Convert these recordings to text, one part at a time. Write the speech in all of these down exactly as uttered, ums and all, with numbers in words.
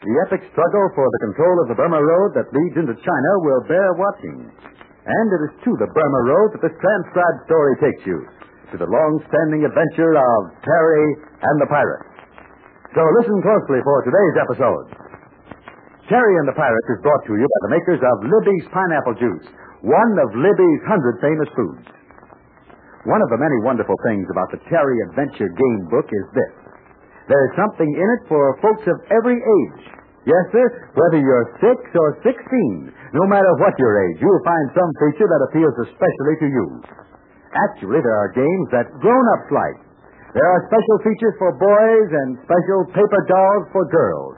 The epic struggle for the control of the Burma Road that leads into China will bear watching. And it is to the Burma Road that this transcribed story takes you, to the long-standing adventure of Terry and the Pirates. So listen closely for today's episode. Terry and the Pirates is brought to you by the makers of Libby's Pineapple Juice, one of Libby's hundred famous foods. One of the many wonderful things about the Terry Adventure Game Book is this. There's something in it for folks of every age. Yes, sir, whether you're six or sixteen, no matter what your age, you'll find some feature that appeals especially to you. Actually, there are games that grown-ups like. There are special features for boys and special paper dolls for girls.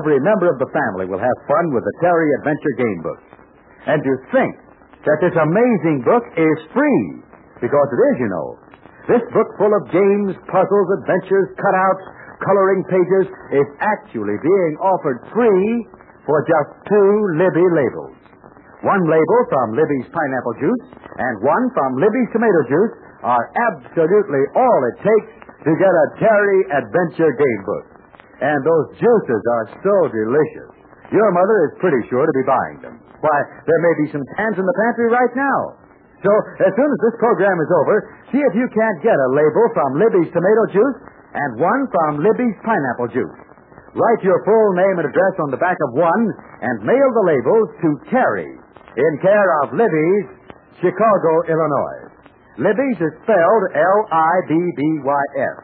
Every member of the family will have fun with the Terry Adventure Game Book. And to think that this amazing book is free, because it is, you know. This book full of games, puzzles, adventures, cutouts, coloring pages is actually being offered free for just two Libby labels. One label from Libby's Pineapple Juice and one from Libby's Tomato Juice are absolutely all it takes to get a Terry Adventure Game Book. And those juices are so delicious. Your mother is pretty sure to be buying them. Why, there may be some cans in the pantry right now. So, as soon as this program is over, see if you can't get a label from Libby's Tomato Juice and one from Libby's Pineapple Juice. Write your full name and address on the back of one and mail the labels to Terry in care of Libby's, Chicago, Illinois. Libby's is spelled L I B B Y S.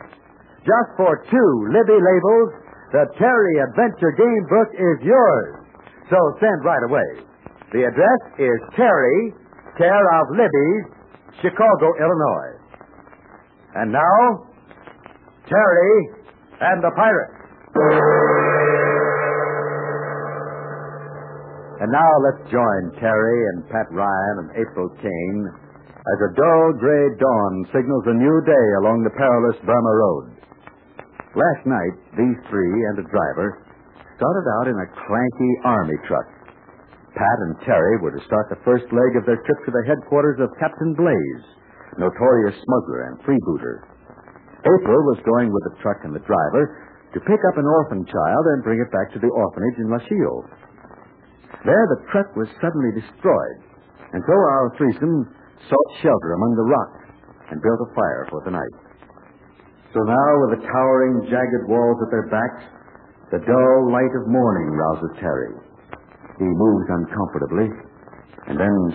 Just for two Libby labels, the Terry Adventure Game Book is yours. So send right away. The address is Terry, care of Libby's, Chicago, Illinois. And now, Terry and the Pirates. And now let's join Terry and Pat Ryan and April Kane as a dull gray dawn signals a new day along the perilous Burma Road. Last night, these three and the driver started out in a clanky army truck. Pat and Terry were to start the first leg of their trip to the headquarters of Captain Blaze, notorious smuggler and freebooter. April was going with the truck and the driver to pick up an orphan child and bring it back to the orphanage in La Chille. There, the truck was suddenly destroyed, and so our threesome sought shelter among the rocks and built a fire for the night. So now, with the towering, jagged walls at their backs, the dull light of morning rouses Terry. He moves uncomfortably, and then... I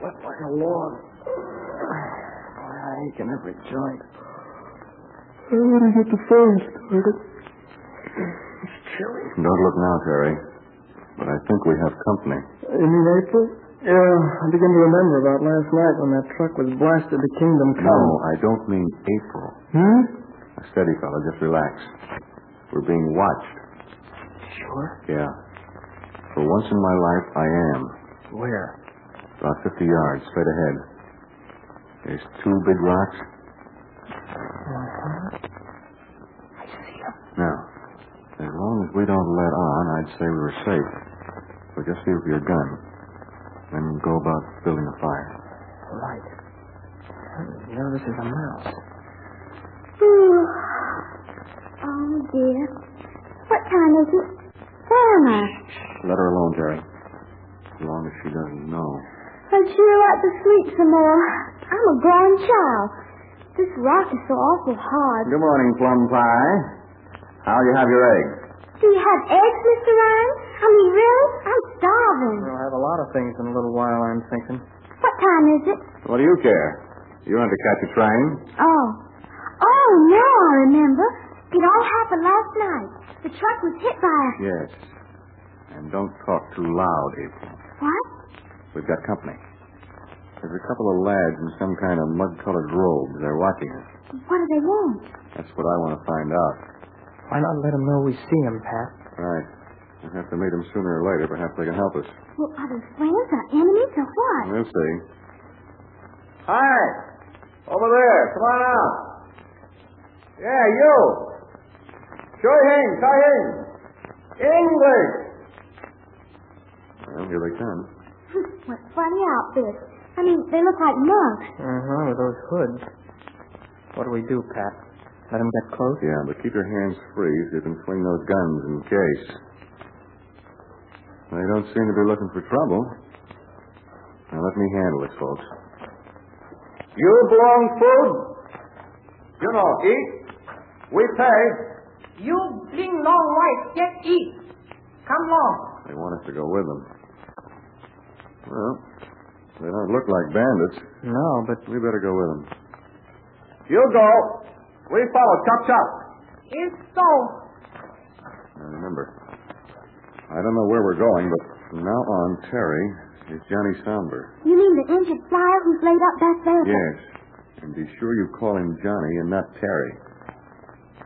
slept like a log. I ache in every joint. Where would I get the fire started? It's chilly. Don't look now, Terry, but I think we have company. You mean April? Yeah, I begin to remember about last night when that truck was blasted to Kingdom Come. No, I don't mean April. Hmm? Now, steady, fella, just relax. We're being watched. Sure? Yeah. For once in my life, I am. Where? About fifty yards, straight ahead. There's two big rocks. Uh-huh. I see them. Now, as long as we don't let on, I'd say we were safe. We'll just see if you're done. Then we'll go about building a fire. Right. You know, this is a mouse. Ooh. Oh, dear. What time is it? Where am I? Let her alone, Terry. As long as she doesn't know. I'd sure like to sleep some more. I'm a grown child. This rock is so awful hard. Good morning, Plum Pie. How'll you have your eggs? Do you have eggs, Mister Ryan? I mean, really? I'm starving. We'll have a lot of things in a little while, I'm thinking. What time is it? What do you care? You want to catch a train? Oh. Oh, now I remember. It all happened last night. The truck was hit by a... Yes. And don't talk too loud, April. What? We've got company. There's a couple of lads in some kind of mud-colored robes. They're watching us. What do they want? That's what I want to find out. Why not let them know we see them, Pat? Right. We'll have to meet them sooner or later. Perhaps they can help us. Well, are they friends or enemies or what? We'll see. Hi! Over there. Come on out. Yeah, you. Sure thing. Sure thing. English. Well, here they come. What funny outfits. I mean, they look like monks. Uh-huh, with those hoods. What do we do, Pat? Let him get close? Yeah, but keep your hands free so you can swing those guns in case. They don't seem to be looking for trouble. Now, let me handle it, folks. You belong food. You know, eat. We pay. You bring long life, get eat. Come along. They want us to go with them. Well, they don't look like bandits. No, but we better go with them. You go. We follow. Chop, chop. It's so. Now, remember, I don't know where we're going, but from now on, Terry is Johnny Sombar. You mean the injured flyer who's laid up back there? Yes. And be sure you call him Johnny and not Terry.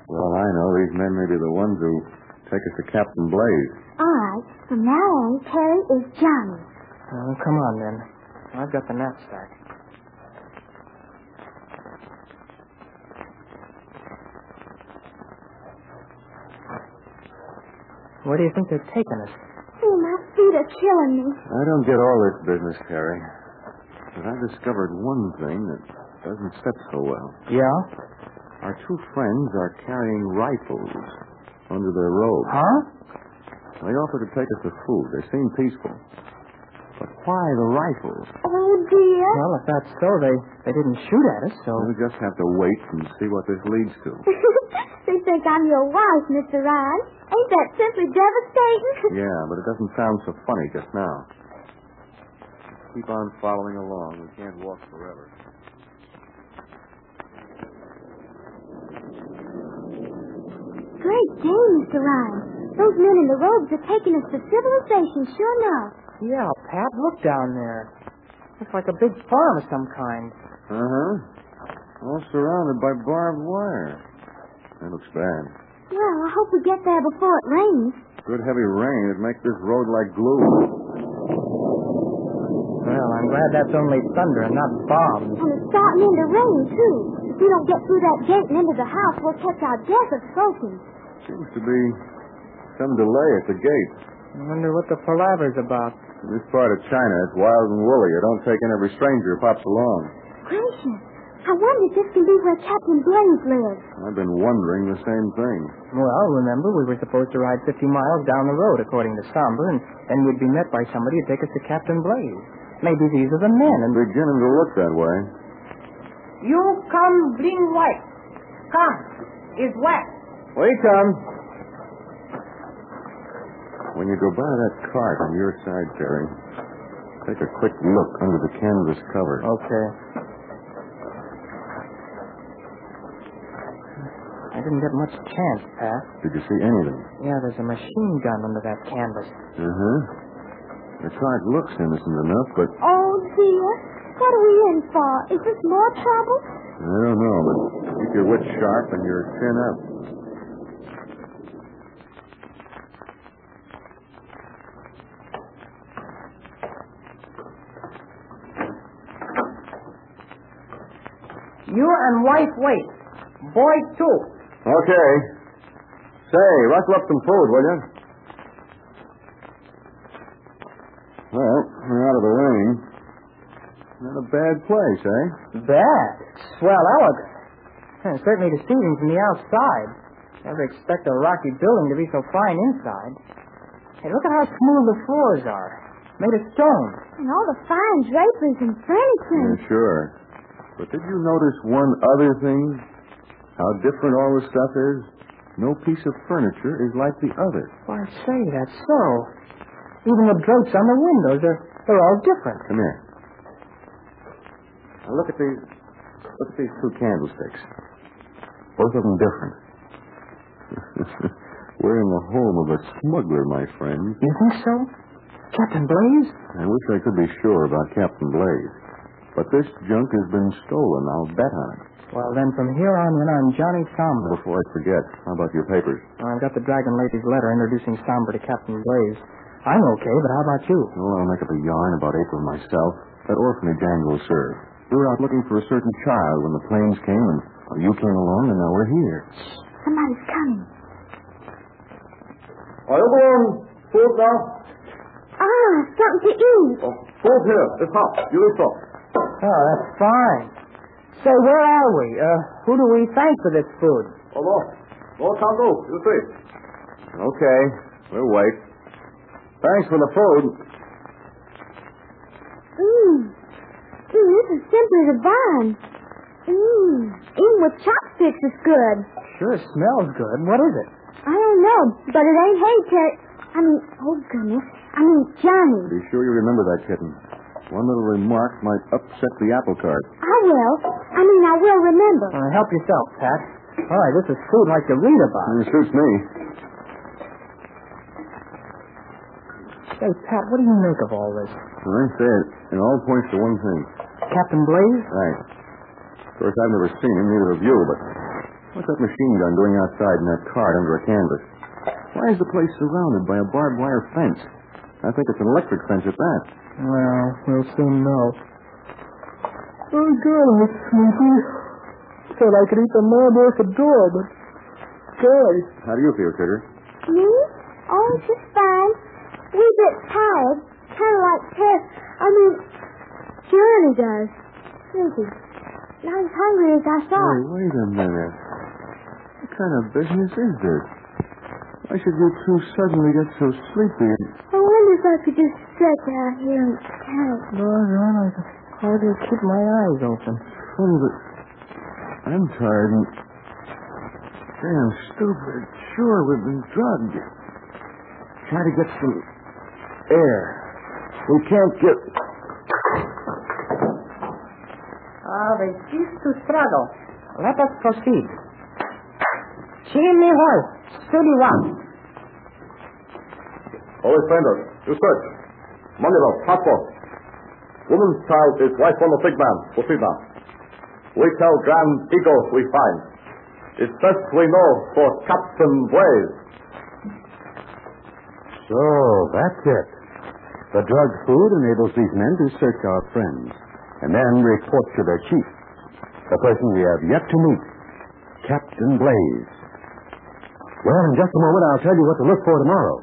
Well, I know these men may be the ones who take us to Captain Blaze. All right. From now on, Terry is Johnny. Well, come on, then. I've got the knapsack. Where do you think they're taking us? Oh, my feet are killing me. I don't get all this business, Terry. But I discovered one thing that doesn't sit so well. Yeah? Our two friends are carrying rifles under their robes. Huh? They offered to take us to food. They seem peaceful. But why the rifles? Oh, dear. Well, if that's so, they, they didn't shoot at us, so... We'll just have to wait and see what this leads to. They think I'm your wife, Mister Ryan. Ain't that simply devastating? Yeah, but it doesn't sound so funny just now. Keep on following along. We can't walk forever. Great game, Mister Ryan. Those men in the robes are taking us to civilization, sure enough. Yeah, Pat, look down there. Looks like a big farm of some kind. Uh-huh. All surrounded by barbed wire. That looks bad. Well, I hope we get there before it rains. Good heavy rain would make this road like glue. Well, I'm glad that's only thunder and not bombs. And it's starting in to rain, too. If we don't get through that gate and into the house, we'll catch our death of soaking. Seems to be some delay at the gate. I wonder what the palaver's about. In this part of China, it's wild and woolly. You don't take in every stranger who pops along. Gracious. I wonder if this can be where Captain Blaze lives. I've been wondering the same thing. Well, remember, we were supposed to ride fifty miles down the road, according to Sombar, and then we'd be met by somebody to take us to Captain Blaze. Maybe these are the men. And beginning to look that way. You come, bring white. Come. It's wet. We come. When you go by that cart on your side, Terry, take a quick look under the canvas cover. Okay. I didn't get much chance, Pat. Did you see anything? Yeah, there's a machine gun under that canvas. Uh-huh. The cart looks innocent enough, but... Oh, dear. What are we in for? Is this more trouble? I don't know, but keep your wits sharp and your chin up. You and wife wait. Boy, too. Okay. Say, rustle up some food, will you? Well, we're out of the rain. Not a bad place, eh? Bad? Swell elegant. And certainly deceiving from the outside. Never expect a rocky building to be so fine inside. Hey, look at how smooth the floors are. Made of stone. And all the fine draperies and furniture. Yeah, sure. But did you notice one other thing? How different all the stuff is. No piece of furniture is like the other. Why, say, that's so. Even the drapes on the windows are they're all different. Come here. Now look at these look at these two candlesticks. Both of them different. We're in the home of a smuggler, my friend. You think so? Captain Blaze? I wish I could be sure about Captain Blaze. But this junk has been stolen, I'll bet on it. Well, then, from here on in, I'm Johnny Sombar. Before I forget, how about your papers? Well, I've got the Dragon Lady's letter introducing Sombar to Captain Blaze. I'm okay, but how about you? Well, I'll make up a yarn about April myself. That orphanage Ann will serve. We were out looking for a certain child when the planes came, and well, you came along, and now we're here. Somebody's coming. Are you going food now? Ah, something to eat. Oh, food here. It's hot. You eat hot. Oh, that's fine. Say, where are we? Uh, Who do we thank for this food? Oh, no. No, Tonto. You see. Okay. We'll wait. Thanks for the food. Mmm. Gee, this is simply divine. Mmm. Even with chopsticks is good. Sure smells good. What is it? I don't know, but it ain't hay, Terry. I mean, oh, goodness. I mean, Johnny. Be sure you remember that, kitten. One little remark might upset the apple cart. I will. I mean, I will remember. Uh, help yourself, Pat. All right, this is food like to read about. It suits me. Hey, Pat, what do you make of all this? Well, I say it, it all points to one thing. Captain Blaze? Right. Of course, I've never seen him, neither have you, but what's that machine gun doing outside in that cart under a canvas? Why is the place surrounded by a barbed wire fence? I think it's an electric fence at that. Well, we'll soon know. Oh, God, I'm sleepy. Thought I could eat the mob off the door, but... God. How do you feel, Tigger? Me? Oh, just fine. We're a bit tired. Kind of like Ted. I mean, Johnny does. Sleepy. Not as hungry as I thought. Hey, wait a minute. What kind of business is this? Why should you two suddenly get so sleepy? I wonder if I could just stretch out here and count. No, no, I can hardly keep my eyes open. Funny, but I'm tired and damn stupid. Sure, we've been drugged. Try to get some air. We can't get... Always cease to struggle. Let us proceed. Chimney hole. thirty-one. Always fender. You search. Money love. Passport. Woman's child is wife on the big man. Proceed now. We tell grand eagles we find. It's best we know for Captain Blaze. So, that's it. The drug food enables these men to search our friends and then report to their chief, the person we have yet to meet, Captain Blaze. Well, in just a moment, I'll tell you what to look for tomorrow.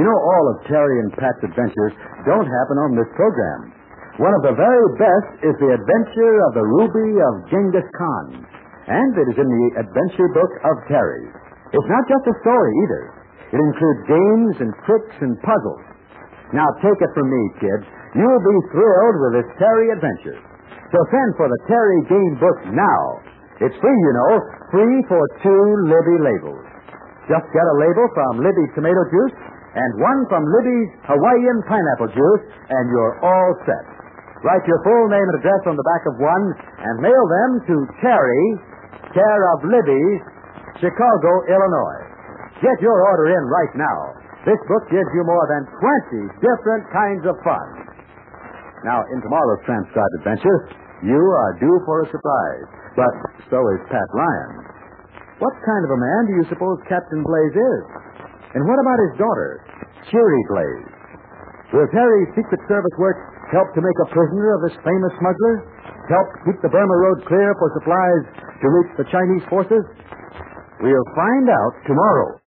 You know, all of Terry and Pat's adventures don't happen on this program. One of the very best is The Adventure of the Ruby of Genghis Khan. And it is in the adventure book of Terry. It's not just a story, either. It includes games and tricks and puzzles. Now, take it from me, kids. You'll be thrilled with this Terry adventure. So send for the Terry game book now. It's free, you know, free for two Libby labels. Just get a label from Libby's tomato juice and one from Libby's Hawaiian pineapple juice, and you're all set. Write your full name and address on the back of one and mail them to Terry, care of Libby's, Chicago, Illinois. Get your order in right now. This book gives you more than twenty different kinds of fun. Now, in tomorrow's transcribed adventure, you are due for a surprise. But so is Pat Ryan. What kind of a man do you suppose Captain Blaze is? And what about his daughter, Cheery Blaze? Will Terry's Secret Service work help to make a prisoner of this famous smuggler? Help keep the Burma Road clear for supplies to reach the Chinese forces? We'll find out tomorrow.